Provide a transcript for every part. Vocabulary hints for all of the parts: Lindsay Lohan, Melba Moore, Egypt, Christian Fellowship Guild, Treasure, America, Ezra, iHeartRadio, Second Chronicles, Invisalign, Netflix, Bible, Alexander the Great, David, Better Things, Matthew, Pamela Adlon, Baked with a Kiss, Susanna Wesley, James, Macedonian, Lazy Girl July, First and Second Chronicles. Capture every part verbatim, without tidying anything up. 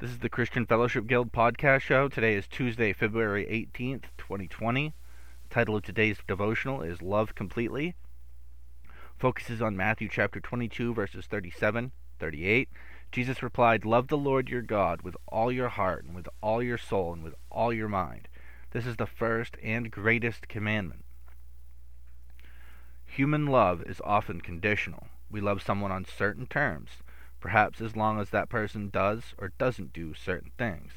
This is the Christian Fellowship Guild podcast show. Today is Tuesday, February eighteenth, twenty twenty. The title of today's devotional is Love Completely. Focuses on Matthew chapter twenty-two, verses thirty-seven, thirty-eight. Jesus replied, "Love the Lord your God with all your heart and with all your soul and with all your mind. This is the first and greatest commandment." Human love is often conditional. We love someone on certain terms, perhaps as long as that person does or doesn't do certain things.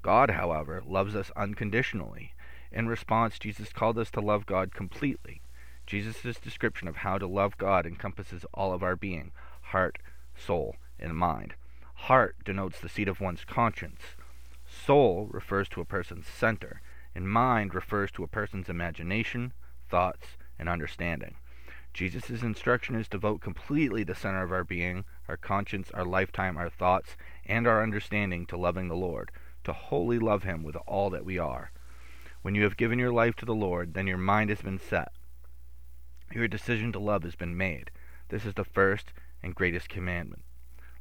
God, however, loves us unconditionally. In response, Jesus called us to love God completely. Jesus' description of how to love God encompasses all of our being, heart, soul, and mind. Heart denotes the seat of one's conscience. Soul refers to a person's center, and mind refers to a person's imagination, thoughts, and understanding. Jesus' instruction is to devote completely the center of our being, our conscience, our lifetime, our thoughts, and our understanding to loving the Lord, to wholly love Him with all that we are. When you have given your life to the Lord, then your mind has been set. Your decision to love has been made. This is the first and greatest commandment.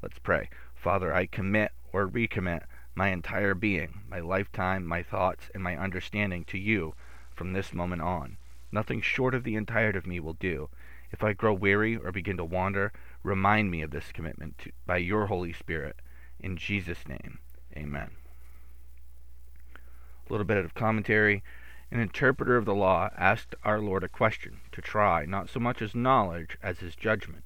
Let's pray. Father, I commit or recommit my entire being, my lifetime, my thoughts, and my understanding to you from this moment on. Nothing short of the entirety of me will do. If I grow weary or begin to wander, remind me of this commitment to, by your Holy Spirit. In Jesus' name, amen. A little bit of commentary. An interpreter of the law asked our Lord a question, to try not so much his knowledge as his judgment.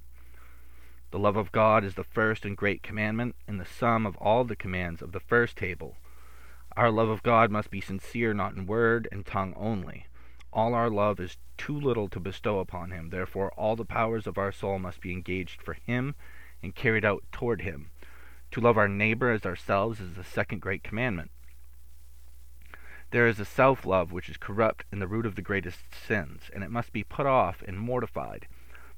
The love of God is the first and great commandment, and the sum of all the commands of the first table. Our love of God must be sincere, not in word and tongue only. All our love is too little to bestow upon Him. Therefore, all the powers of our soul must be engaged for Him and carried out toward Him. To love our neighbor as ourselves is the second great commandment. There is a self-love which is corrupt and the root of the greatest sins, and it must be put off and mortified.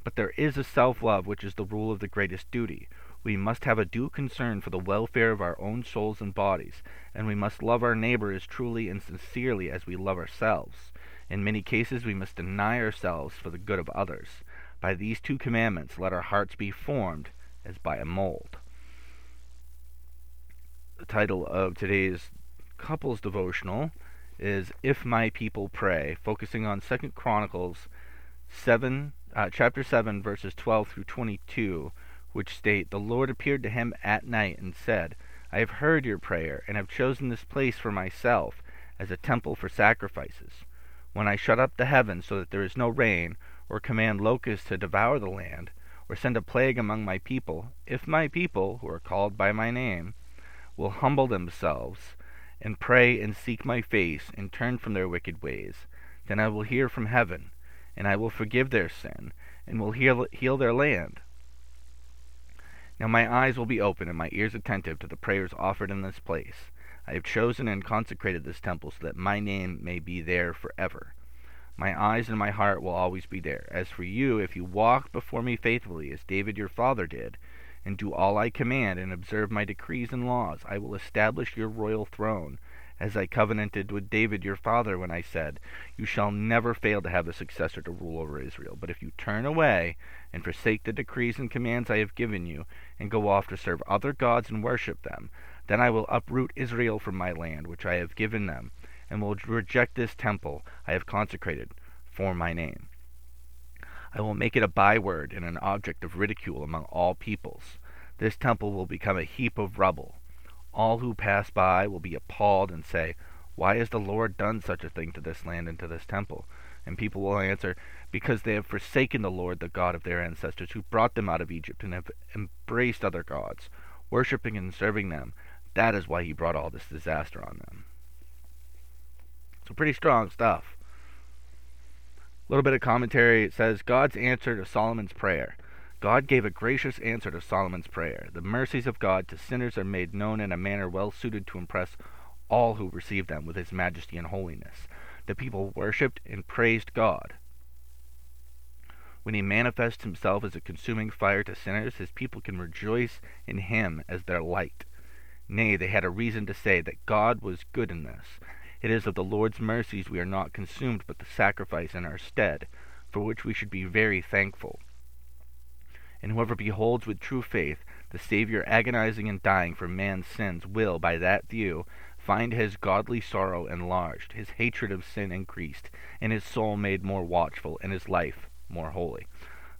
But there is a self-love which is the rule of the greatest duty. We must have a due concern for the welfare of our own souls and bodies, and we must love our neighbor as truly and sincerely as we love ourselves. In many cases, we must deny ourselves for the good of others. By these two commandments, let our hearts be formed as by a mold. The title of today's couples devotional is "If My People Pray," focusing on Second Chronicles seven, uh, chapter seven, verses twelve through twenty-two, which state, "The Lord appeared to him at night and said, 'I have heard your prayer and have chosen this place for myself as a temple for sacrifices. When I shut up the heavens so that there is no rain, or command locusts to devour the land, or send a plague among my people, if my people, who are called by my name, will humble themselves, and pray and seek my face, and turn from their wicked ways, then I will hear from heaven, and I will forgive their sin, and will heal, heal their land. Now my eyes will be open, and my ears attentive to the prayers offered in this place. I have chosen and consecrated this temple so that my name may be there forever. My eyes and my heart will always be there. As for you, if you walk before me faithfully, as David your father did, and do all I command and observe my decrees and laws, I will establish your royal throne, as I covenanted with David your father when I said, you shall never fail to have a successor to rule over Israel. But if you turn away and forsake the decrees and commands I have given you, and go off to serve other gods and worship them, then I will uproot Israel from my land, which I have given them, and will reject this temple I have consecrated for my name. I will make it a byword and an object of ridicule among all peoples. This temple will become a heap of rubble. All who pass by will be appalled and say, why has the Lord done such a thing to this land and to this temple? And people will answer, because they have forsaken the Lord, the God of their ancestors, who brought them out of Egypt, and have embraced other gods, worshipping and serving them. That is why he brought all this disaster on them." So pretty strong stuff. A little bit of commentary. It says, God's answer to Solomon's prayer. God gave a gracious answer to Solomon's prayer. The mercies of God to sinners are made known in a manner well suited to impress all who receive them with his majesty and holiness. The people worshipped and praised God. When he manifests himself as a consuming fire to sinners, his people can rejoice in him as their light. Nay, they had a reason to say that God was good in this. It is of the Lord's mercies we are not consumed, but the sacrifice in our stead, for which we should be very thankful. And whoever beholds with true faith The Savior agonizing and dying for man's sins will, by that view, find his godly sorrow enlarged, his hatred of sin increased, and his soul made more watchful, and his life more holy.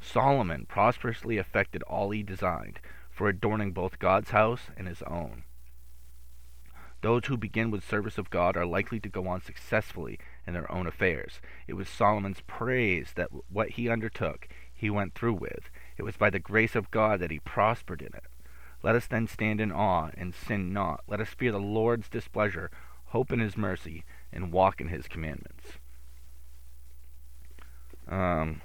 Solomon prosperously effected all he designed, for adorning both God's house and his own. Those who begin with service of God are likely to go on successfully in their own affairs. It was Solomon's praise that what he undertook, he went through with. It was by the grace of God that he prospered in it. Let us then stand in awe and sin not. Let us fear the Lord's displeasure, hope in his mercy, and walk in his commandments. Um,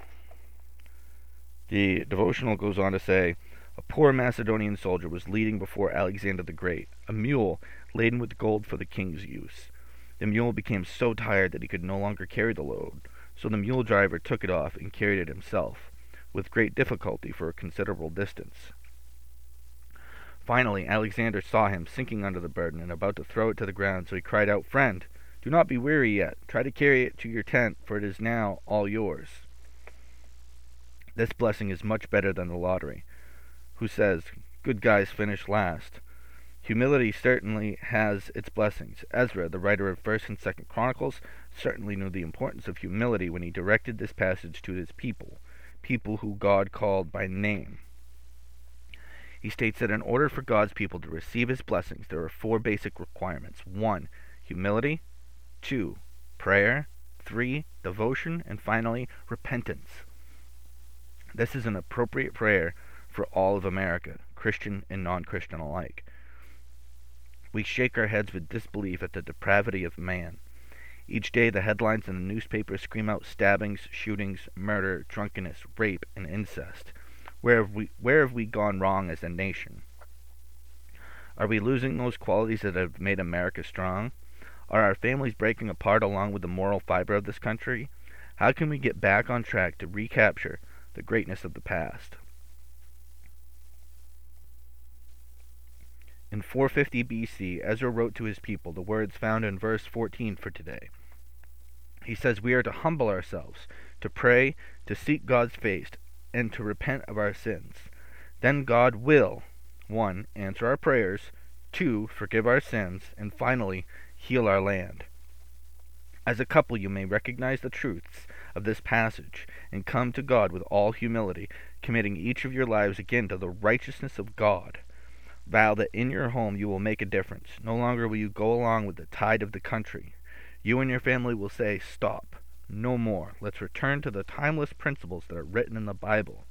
the devotional goes on to say, a poor Macedonian soldier was leading before Alexander the Great a mule laden with gold for the king's use. The mule became so tired that he could no longer carry the load, so the mule driver took it off and carried it himself, with great difficulty for a considerable distance. Finally, Alexander saw him sinking under the burden and about to throw it to the ground, so he cried out, "Friend, do not be weary yet. Try to carry it to your tent, for it is now all yours." This blessing is much better than the lottery, who says, "Good guys finish last." Humility certainly has its blessings. Ezra, the writer of First and Second Chronicles, certainly knew the importance of humility when he directed this passage to his people, people who God called by name. He states that in order for God's people to receive his blessings, there are four basic requirements. One, humility. Two, prayer. Three, devotion. And finally, repentance. This is an appropriate prayer for all of America, Christian and non-Christian alike. We shake our heads with disbelief at the depravity of man. Each day the headlines in the newspapers scream out stabbings, shootings, murder, drunkenness, rape, and incest. Where have we, where have we gone wrong as a nation? Are we losing those qualities that have made America strong? Are our families breaking apart along with the moral fiber of this country? How can we get back on track to recapture the greatness of the past? In four fifty B C, Ezra wrote to his people the words found in verse fourteen for today. He says, "We are to humble ourselves, to pray, to seek God's face, and to repent of our sins. Then God will, one, answer our prayers, two, forgive our sins, and finally, heal our land." As a couple, you may recognize the truths of this passage and come to God with all humility, committing each of your lives again to the righteousness of God. Vow that in your home you will make a difference. No longer will you go along with the tide of the country. You and your family will say, "Stop. No more. Let's return to the timeless principles that are written in the Bible."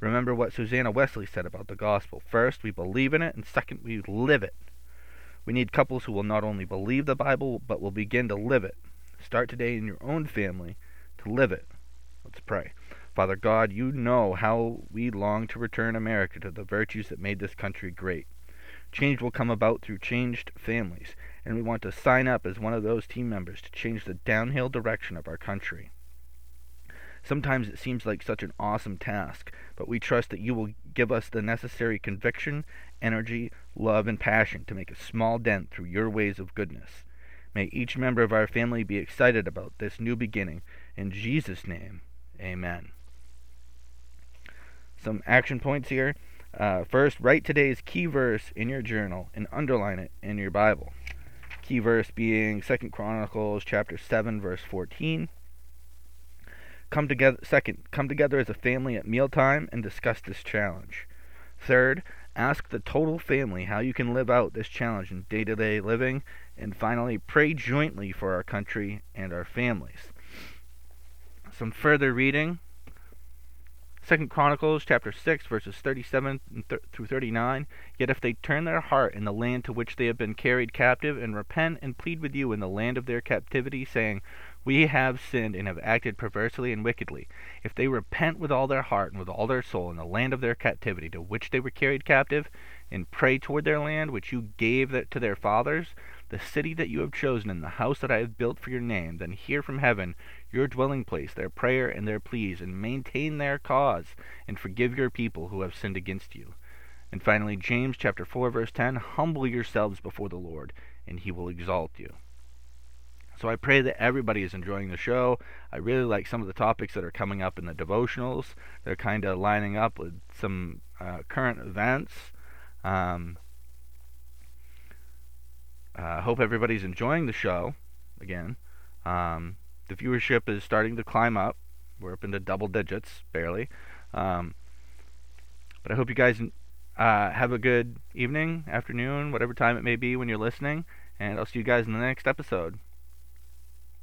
Remember what Susanna Wesley said about the gospel. First, we believe in it, and second, we live it. We need couples who will not only believe the Bible, but will begin to live it. Start today in your own family to live it. Let's pray. Father God, you know how we long to return America to the virtues that made this country great. Change will come about through changed families, and we want to sign up as one of those team members to change the downhill direction of our country. Sometimes it seems like such an awesome task, but we trust that you will give us the necessary conviction, energy, love, and passion to make a small dent through your ways of goodness. May each member of our family be excited about this new beginning. In Jesus' name, amen. Some action points here. Uh, first, write today's key verse in your journal and underline it in your Bible. Key verse being Second Chronicles chapter seven, verse fourteen. Come together. Second, come together as a family at mealtime and discuss this challenge. Third, ask the total family how you can live out this challenge in day-to-day living. And finally, pray jointly for our country and our families. Some further reading. Second Chronicles chapter six, verses thirty-seven through thirty-nine. Yet if they turn their heart in the land to which they have been carried captive, and repent and plead with you in the land of their captivity, saying, "We have sinned and have acted perversely and wickedly," if they repent with all their heart and with all their soul in the land of their captivity to which they were carried captive, and pray toward their land which you gave to their fathers, the city that you have chosen and the house that I have built for your name, then hear from heaven your dwelling place, their prayer and their pleas, and maintain their cause, and forgive your people who have sinned against you. And finally, James chapter four, verse ten, humble yourselves before the Lord, and he will exalt you. So I pray that everybody is enjoying the show. I really like some of the topics that are coming up in the devotionals. They're kind of lining up with some uh, current events. Um, uh, hope everybody's enjoying the show. Again, um, the viewership is starting to climb up. We're up into double digits, barely. Um, but I hope you guys uh, have a good evening, afternoon, whatever time it may be when you're listening. And I'll see you guys in the next episode.